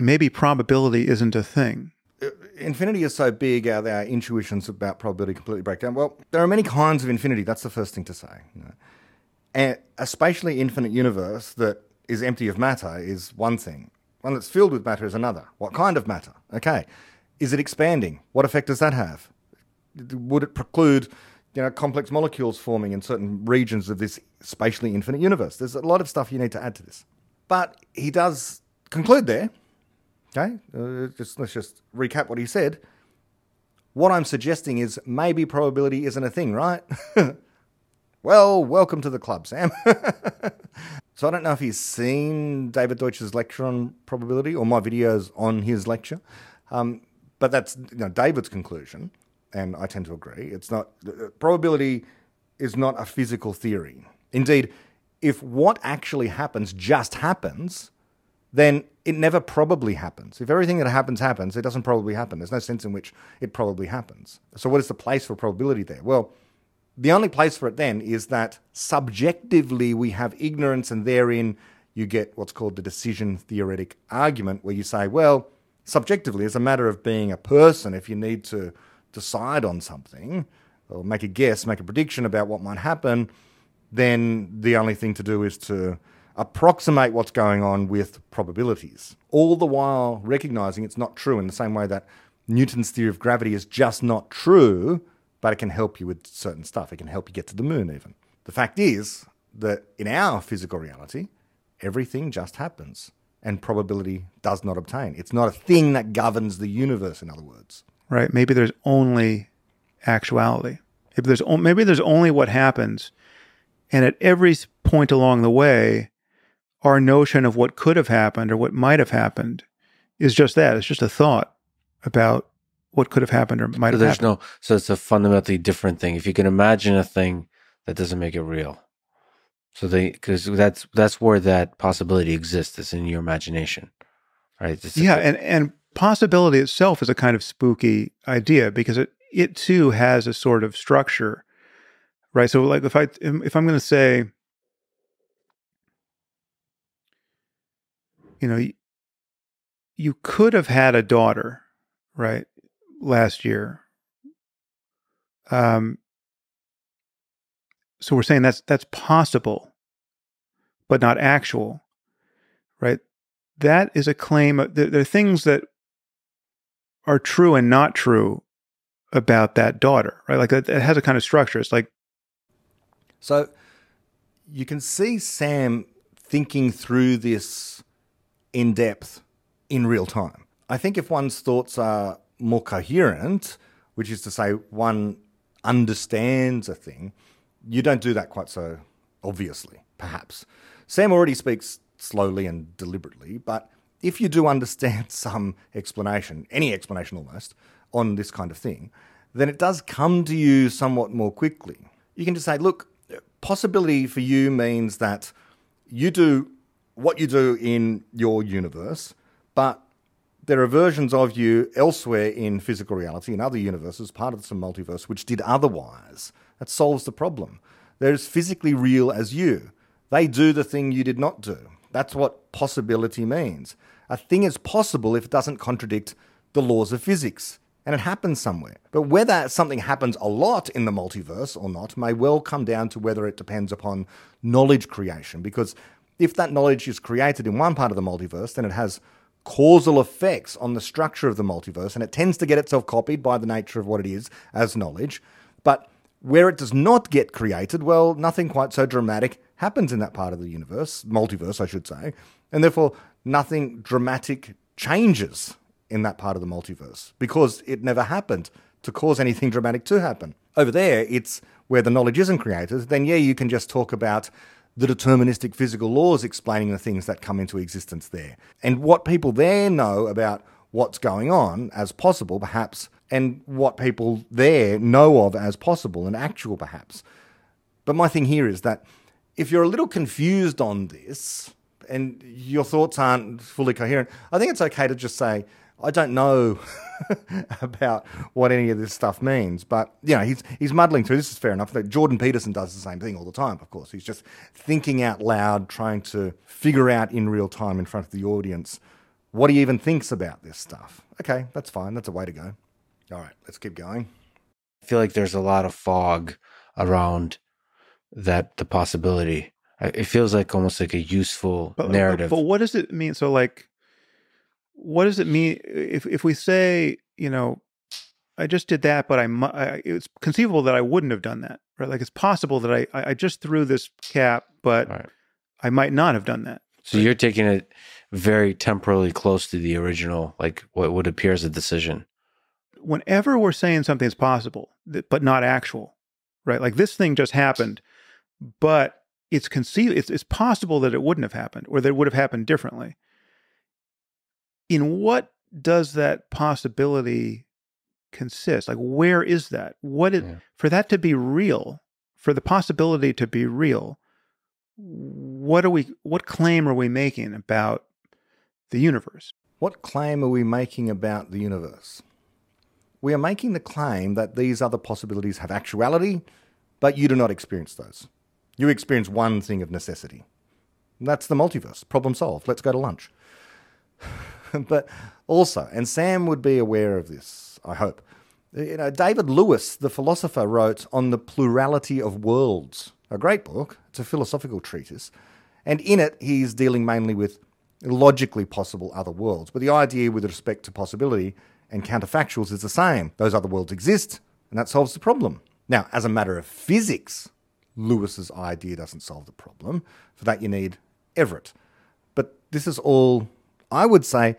maybe probability isn't a thing. Infinity is so big, our, our intuitions about probability completely break down. Well, there are many kinds of infinity. That's the first thing to say. You know. And a spatially infinite universe that is empty of matter is one thing. One that's filled with matter is another. What kind of matter? Okay. Is it expanding? What effect does that have? Would it preclude, you know, complex molecules forming in certain regions of this spatially infinite universe? There's a lot of stuff you need to add to this. But he does conclude there Okay, uh, just, let's just recap what he said. What I'm suggesting is maybe probability isn't a thing, right? Well, welcome to the club, Sam. So I don't know if he's seen David Deutsch's lecture on probability or my videos on his lecture, um, but that's you know, David's conclusion, and I tend to agree. It's not probability is not a physical theory. Indeed, if what actually happens just happens, then it never probably happens. If everything that happens happens, it doesn't probably happen. There's no sense in which it probably happens. So what is the place for probability there? Well, the only place for it then is that subjectively we have ignorance, and therein you get what's called the decision theoretic argument, where you say, well, subjectively, as a matter of being a person, if you need to decide on something or make a guess, make a prediction about what might happen, then the only thing to do is to approximate what's going on with probabilities, all the while recognizing it's not true, in the same way that Newton's theory of gravity is just not true, but it can help you with certain stuff. It can help you get to the moon even. The fact is that in our physical reality, everything just happens and probability does not obtain. It's not a thing that governs the universe, in other words. Right. Maybe there's only actuality. If there's o- maybe there's only what happens, and at every point along the way, our notion of what could have happened or what might have happened is just that. It's just a thought about what could have happened or might have There's happened. No, so it's a fundamentally different thing. If you can imagine a thing, that doesn't make it real. So they, because that's that's where that possibility exists. It's in your imagination, right? It's yeah, a, and and possibility itself is a kind of spooky idea, because it it too has a sort of structure, right? So like if I if I'm going to say, you know, you, you could have had a daughter, right? Last year. Um, so we're saying that's that's possible, but not actual, right? That is a claim. Of, there, there are things that are true and not true about that daughter, right? Like it, it has a kind of structure. It's like... So you can see Sam thinking through this in depth in real time. I think if one's thoughts are more coherent, which is to say one understands a thing, you don't do that quite so obviously, perhaps. Sam already speaks slowly and deliberately, but if you do understand some explanation, any explanation almost, on this kind of thing, then it does come to you somewhat more quickly. You can just say, look, possibility for you means that you do what you do in your universe, but there are versions of you elsewhere in physical reality, in other universes, part of some multiverse, which did otherwise. That solves the problem. They're as physically real as you. They do the thing you did not do. That's what possibility means. A thing is possible if it doesn't contradict the laws of physics, and it happens somewhere. But whether something happens a lot in the multiverse or not may well come down to whether it depends upon knowledge creation, because if that knowledge is created in one part of the multiverse, then it has causal effects on the structure of the multiverse, and it tends to get itself copied by the nature of what it is as knowledge. But where it does not get created, well, nothing quite so dramatic happens in that part of the universe, multiverse, I should say, and therefore nothing dramatic changes in that part of the multiverse because it never happened to cause anything dramatic to happen. Over there, it's where the knowledge isn't created, then yeah, you can just talk about the deterministic physical laws explaining the things that come into existence there. And what people there know about what's going on as possible, perhaps, and what people there know of as possible and actual, perhaps. But my thing here is that if you're a little confused on this and your thoughts aren't fully coherent, I think it's okay to just say, I don't know about what any of this stuff means, but you know he's he's muddling through. This is fair enough. Jordan Peterson does the same thing all the time, of course. He's just thinking out loud, trying to figure out in real time in front of the audience what he even thinks about this stuff. Okay, that's fine. That's a way to go. All right, let's keep going. I feel like there's a lot of fog around that the possibility. It feels like almost like a useful but, narrative. But what does it mean? So like, what does it mean if if we say, you know, I just did that, but I, I it's conceivable that I wouldn't have done that, right? Like it's possible that I I just threw this cap, but right. I might not have done that. So right. You're taking it very temporally close to the original, like what would appear as a decision. Whenever we're saying something's possible, but not actual, right? Like this thing just happened, but it's conceivable, it's, it's possible that it wouldn't have happened or that it would have happened differently. In what does that possibility consist? Like, where is that? What is, yeah. for that to be real, for the possibility to be real, what are we, what claim are we making about the universe? What claim are we making about the universe? We are making the claim that these other possibilities have actuality, but you do not experience those. You experience one thing of necessity. And that's the multiverse. Problem solved. Let's go to lunch. But also, and Sam would be aware of this, I hope. You know, David Lewis, the philosopher, wrote on the plurality of worlds, a great book. It's a philosophical treatise. And in it, he's dealing mainly with logically possible other worlds. But the idea with respect to possibility and counterfactuals is the same. Those other worlds exist, and that solves the problem. Now, as a matter of physics, Lewis's idea doesn't solve the problem. For that, you need Everett. But this is all, I would say,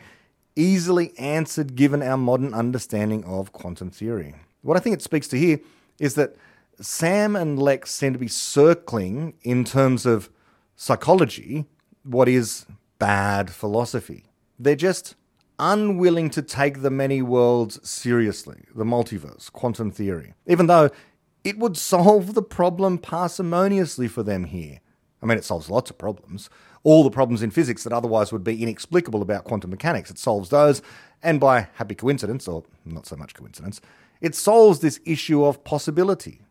easily answered given our modern understanding of quantum theory. What I think it speaks to here is that Sam and Lex seem to be circling, in terms of psychology, what is bad philosophy. They're just unwilling to take the many worlds seriously, the multiverse, quantum theory, even though it would solve the problem parsimoniously for them here. I mean, it solves lots of problems. All the problems in physics that otherwise would be inexplicable about quantum mechanics, it solves those, and by happy coincidence, or not so much coincidence, it solves this issue of possibility.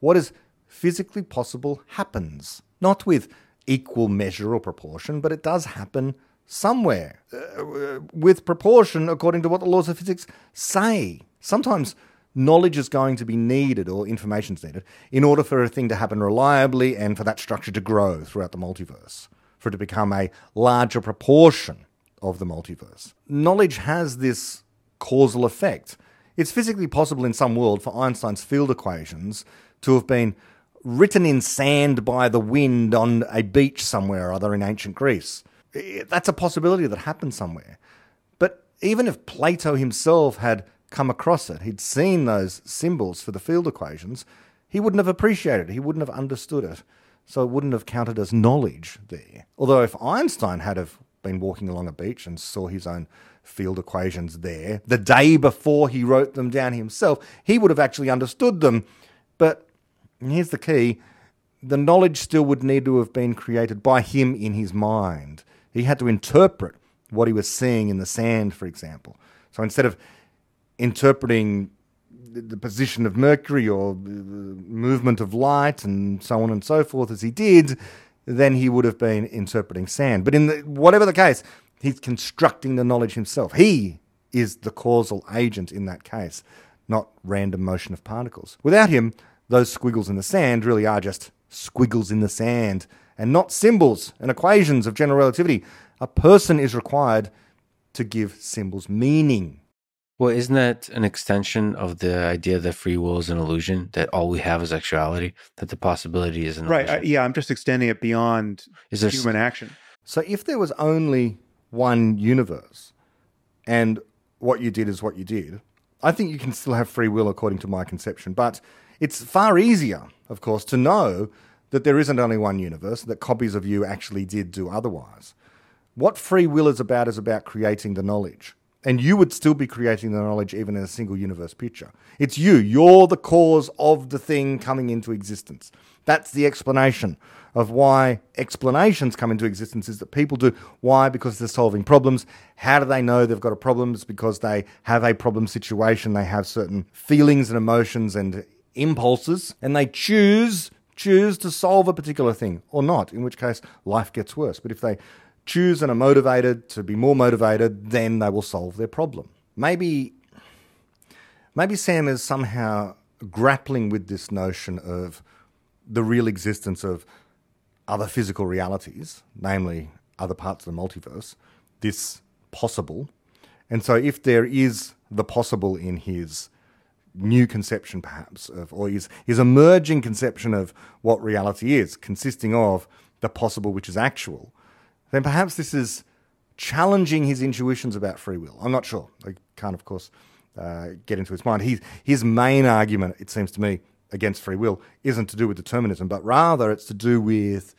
What is physically possible happens, not with equal measure or proportion, but it does happen somewhere, uh, with proportion according to what the laws of physics say. Sometimes knowledge is going to be needed, or information is needed, in order for a thing to happen reliably and for that structure to grow throughout the multiverse, for it to become a larger proportion of the multiverse. Knowledge has this causal effect. It's physically possible in some world for Einstein's field equations to have been written in sand by the wind on a beach somewhere or other in ancient Greece. That's a possibility that happened somewhere. But even if Plato himself had come across it, he'd seen those symbols for the field equations, he wouldn't have appreciated it, he wouldn't have understood it, so it wouldn't have counted as knowledge there. Although if Einstein had have been walking along a beach and saw his own field equations there, the day before he wrote them down himself, he would have actually understood them. But here's the key, the knowledge still would need to have been created by him in his mind. He had to interpret what he was seeing in the sand, for example. So instead of interpreting the position of Mercury or the movement of light and so on and so forth as he did, then he would have been interpreting sand. But in the, whatever the case, he's constructing the knowledge himself. He is the causal agent in that case, not random motion of particles. Without him, those squiggles in the sand really are just squiggles in the sand, and not symbols and equations of general relativity. A person is required to give symbols meaning. Well, isn't that an extension of the idea that free will is an illusion, that all we have is actuality, that the possibility is an illusion? Right, uh, yeah, I'm just extending it beyond is there human s- action. So if there was only one universe, and what you did is what you did, I think you can still have free will according to my conception, but it's far easier, of course, to know that there isn't only one universe, that copies of you actually did do otherwise. What free will is about is about creating the knowledge. And you would still be creating the knowledge even in a single universe picture. It's you. You're the cause of the thing coming into existence. That's the explanation of why explanations come into existence is that people do. Why? Because they're solving problems. How do they know they've got a problem? It's because they have a problem situation. They have certain feelings and emotions and impulses, and they choose... choose to solve a particular thing or not, in which case life gets worse. But if they choose and are motivated to be more motivated, then they will solve their problem. Maybe, maybe Sam is somehow grappling with this notion of the real existence of other physical realities, namely other parts of the multiverse, this possible. And so if there is the possible in his new conception perhaps, of, or his, his emerging conception of what reality is, consisting of the possible which is actual, then perhaps this is challenging his intuitions about free will. I'm not sure. I can't, of course, uh, get into his mind. He, his main argument, it seems to me, against free will isn't to do with determinism, but rather it's to do with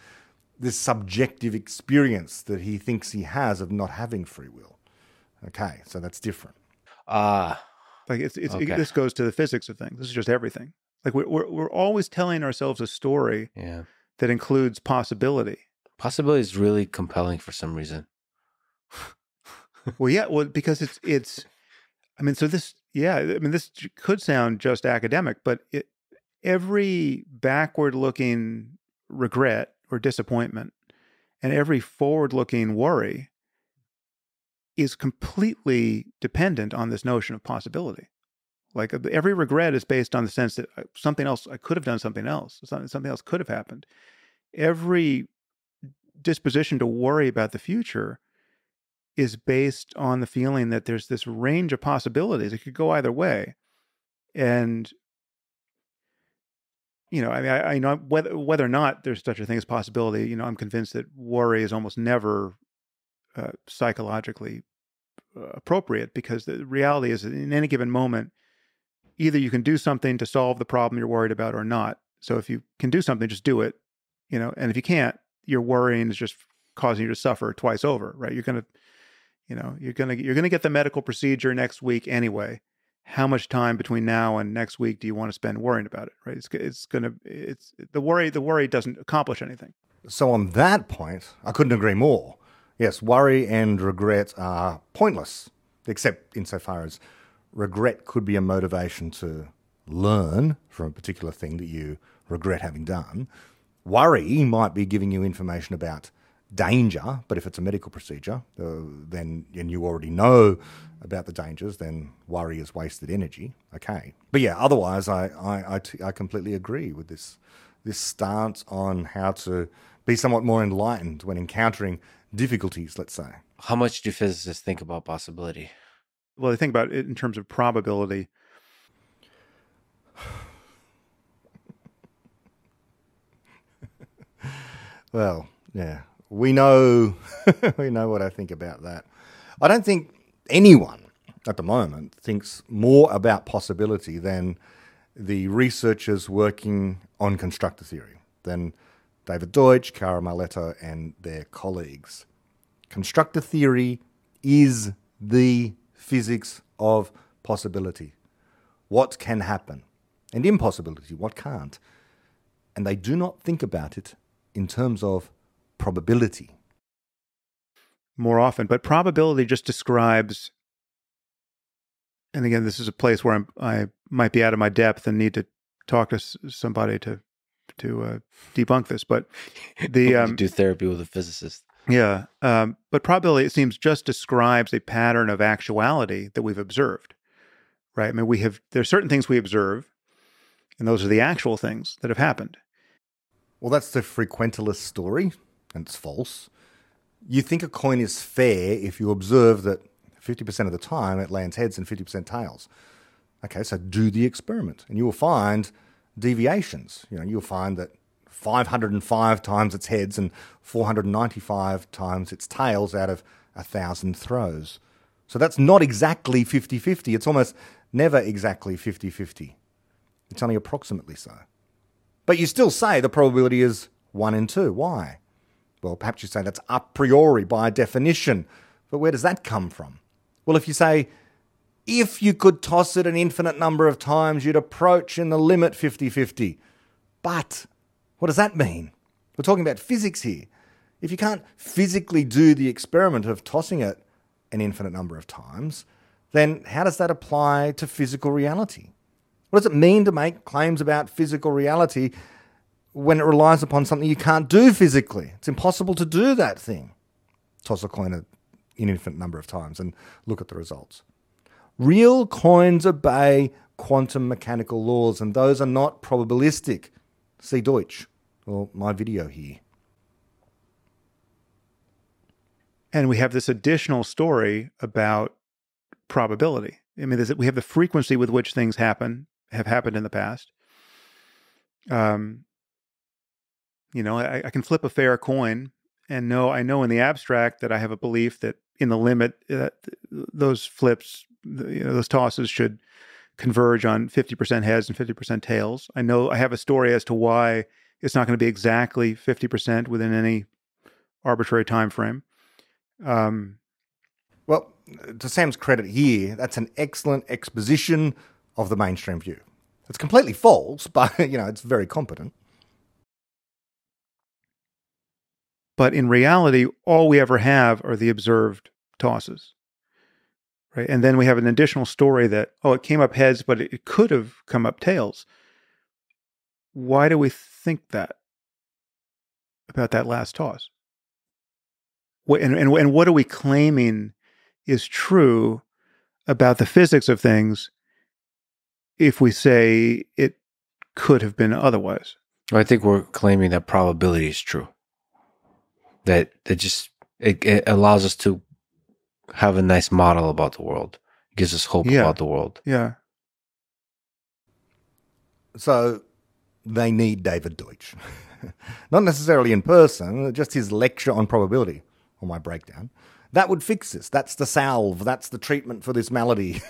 this subjective experience that he thinks he has of not having free will. Okay, so that's different. Ah. Uh, like it's, it's, okay. it, this goes to the physics of things. This is just everything. Like we're, we're, we're always telling ourselves a story yeah. that includes possibility. Possibility is really compelling for some reason. Well, yeah, well, because it's, it's, I mean, so this, yeah, I mean, this could sound just academic, but it, every backward-looking regret or disappointment and every forward-looking worry is completely dependent on this notion of possibility. Like every regret is based on the sense that something else, I could have done something else, something else could have happened. Every disposition to worry about the future is based on the feeling that there's this range of possibilities. It could go either way. And, you know, I mean, I, I know whether, whether or not there's such a thing as possibility, you know, I'm convinced that worry is almost never uh, psychologically uh, appropriate, because the reality is that in any given moment, either you can do something to solve the problem you're worried about or not. So if you can do something, just do it, you know, and if you can't, your worrying is just causing you to suffer twice over, right? You're going to, You know, you're going to, you're going to get the medical procedure next week anyway. How much time between now and next week do you want to spend worrying about it? Right. It's, it's going to, it's the worry, the worry doesn't accomplish anything. So on that point, I couldn't agree more. Yes. Worry and regret are pointless, except insofar as regret could be a motivation to learn from a particular thing that you regret having done. Worry might be giving you information about danger, but if it's a medical procedure, uh, then and you already know about the dangers, then worry is wasted energy. Okay, but yeah, otherwise, I I, I, t I completely agree with this this stance on how to be somewhat more enlightened when encountering difficulties. Let's say, how much do physicists think about possibility? Well, they think about it in terms of probability. Well, yeah. We know, we know what I think about that. I don't think anyone at the moment thinks more about possibility than the researchers working on constructor theory, than David Deutsch, Chiara Marletto, and their colleagues. Constructor theory is the physics of possibility. What can happen? And impossibility, what can't? And they do not think about it in terms of probability more often, but probability just describes, and again, this is a place where I'm, I might be out of my depth and need to talk to somebody to to uh, debunk this, but the um, do therapy with a physicist. Yeah, um, but probability, it seems, just describes a pattern of actuality that we've observed, right? I mean, we have there are certain things we observe, and those are the actual things that have happened. Well, that's the frequentilist story. And it's false. You think a coin is fair if you observe that fifty percent of the time it lands heads and fifty percent tails. Okay, so do the experiment and you will find deviations. You know, you'll find that five hundred and five times its heads and four hundred and ninety-five times its tails out of a thousand throws. So that's not exactly fifty fifty. It's almost never exactly fifty fifty. It's only approximately so. But you still say the probability is one in two. Why? Well, perhaps you say that's a priori, by definition. But where does that come from? Well, if you say, if you could toss it an infinite number of times, you'd approach in the limit fifty fifty. But what does that mean? We're talking about physics here. If you can't physically do the experiment of tossing it an infinite number of times, then how does that apply to physical reality? What does it mean to make claims about physical reality when it relies upon something you can't do physically? It's impossible to do that thing. Toss a coin an infinite number of times and look at the results. Real coins obey quantum mechanical laws, and those are not probabilistic. See Deutsch, or my video here. And we have this additional story about probability. I mean, we have the frequency with which things happen, have happened in the past. Um... You know, I, I can flip a fair coin and know I know in the abstract that I have a belief that in the limit uh, those flips, you know, those tosses should converge on fifty percent heads and fifty percent tails. I know I have a story as to why it's not going to be exactly fifty percent within any arbitrary time frame. Um, well, to Sam's credit here, that's an excellent exposition of the mainstream view. It's completely false, but, you know, it's very competent. But in reality, all we ever have are the observed tosses, right? And then we have an additional story that, oh, it came up heads, but it could have come up tails. Why do we think that about that last toss? What, and, and, and what are we claiming is true about the physics of things if we say it could have been otherwise? I think we're claiming that probability is true. That that just it, it allows us to have a nice model about the world. It gives us hope yeah. about the world. Yeah. So they need David Deutsch, not necessarily in person, just his lecture on probability or my breakdown. That would fix this. That's the salve. That's the treatment for this malady.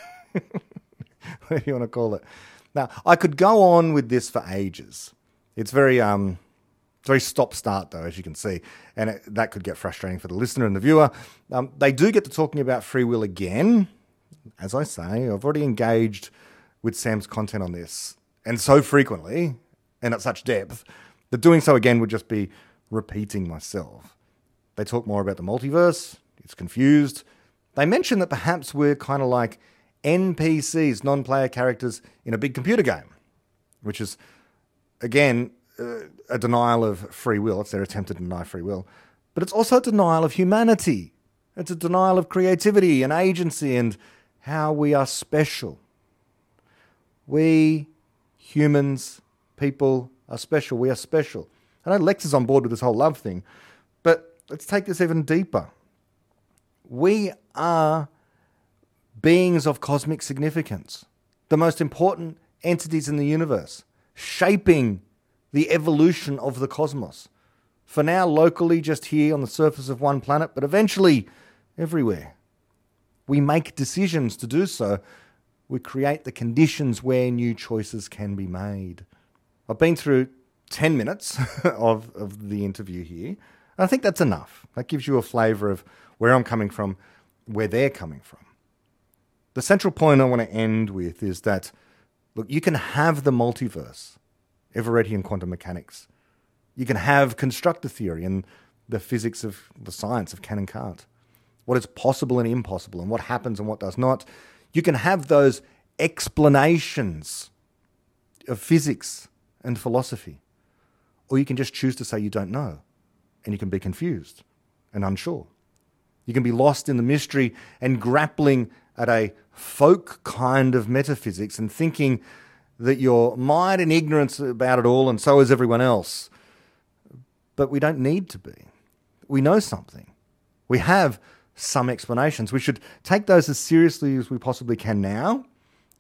Whatever you want to call it. Now, I could go on with this for ages. It's very um. It's very stop-start, though, as you can see, and it, that could get frustrating for the listener and the viewer. Um, they do get to talking about free will again. As I say, I've already engaged with Sam's content on this, and so frequently, and at such depth, that doing so again would just be repeating myself. They talk more about the multiverse. It's confused. They mention that perhaps we're kind of like N P Cs, non-player characters, in a big computer game, which is, again, a denial of free will. It's their attempt to deny free will. But it's also a denial of humanity. It's a denial of creativity and agency and how we are special. We humans, people, are special. We are special. I know Lex is on board with this whole love thing, but let's take this even deeper. We are beings of cosmic significance, the most important entities in the universe, shaping the evolution of the cosmos. For now, locally, just here on the surface of one planet, but eventually everywhere. We make decisions to do so. We create the conditions where new choices can be made. I've been through ten minutes of, of the interview here, and I think that's enough. That gives you a flavour of where I'm coming from, where they're coming from. The central point I want to end with is that, look, you can have the multiverse, Everettian quantum mechanics. You can have constructor theory and the physics of the science of can and can't. What is possible and impossible and what happens and what does not. You can have those explanations of physics and philosophy. Or you can just choose to say you don't know and you can be confused and unsure. You can be lost in the mystery and grappling at a folk kind of metaphysics and thinking that you're mired in ignorance about it all, and so is everyone else. But we don't need to be. We know something. We have some explanations. We should take those as seriously as we possibly can now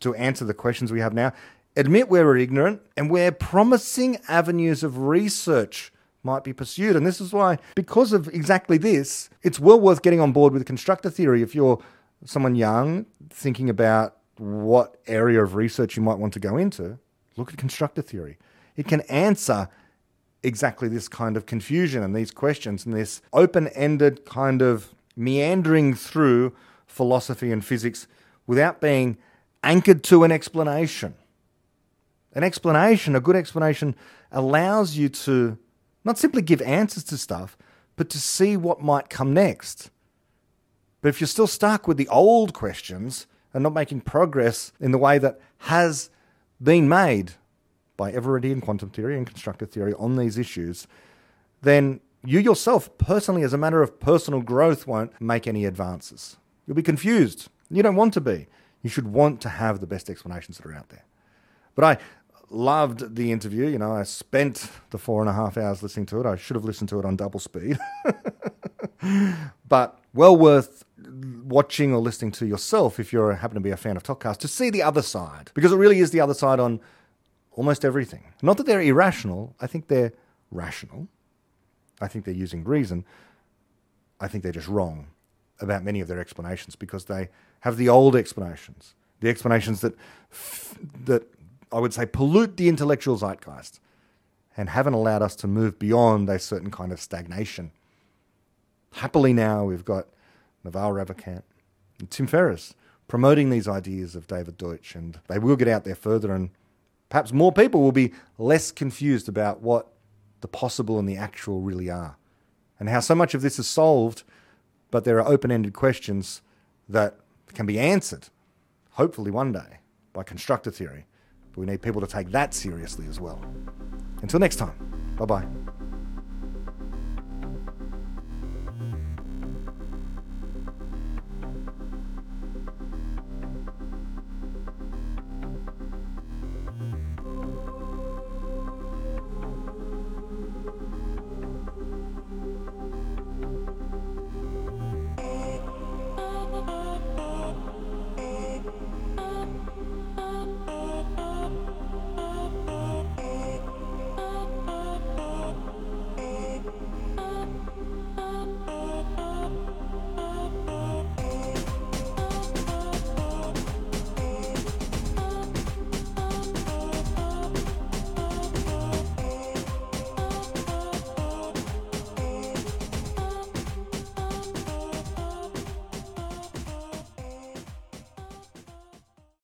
to answer the questions we have now, admit where we're ignorant, and where promising avenues of research might be pursued. And this is why, because of exactly this, it's well worth getting on board with constructor theory if you're someone young thinking about what area of research you might want to go into. Look at constructor theory. It can answer exactly this kind of confusion and these questions and this open-ended kind of meandering through philosophy and physics without being anchored to an explanation. An explanation, a good explanation, allows you to not simply give answers to stuff, but to see what might come next. But if you're still stuck with the old questions and not making progress in the way that has been made by Everettian quantum theory and constructor theory on these issues, then you yourself, personally, as a matter of personal growth, won't make any advances. You'll be confused. You don't want to be. You should want to have the best explanations that are out there. But I loved the interview. You know, I spent the four and a half hours listening to it. I should have listened to it on double speed. But well worth watching or listening to yourself if you happen to be a fan of Talkcast, to see the other side, because it really is the other side on almost everything. Not that they're irrational. I think they're rational. I think they're using reason. I think they're just wrong about many of their explanations because they have the old explanations, the explanations that that I would say pollute the intellectual zeitgeist and haven't allowed us to move beyond a certain kind of stagnation. Happily now we've got Naval Ravikant and Tim Ferriss promoting these ideas of David Deutsch, and they will get out there further, and perhaps more people will be less confused about what the possible and the actual really are, and how so much of this is solved, but there are open-ended questions that can be answered, hopefully one day, by constructor theory. But we need people to take that seriously as well. Until next time, bye-bye.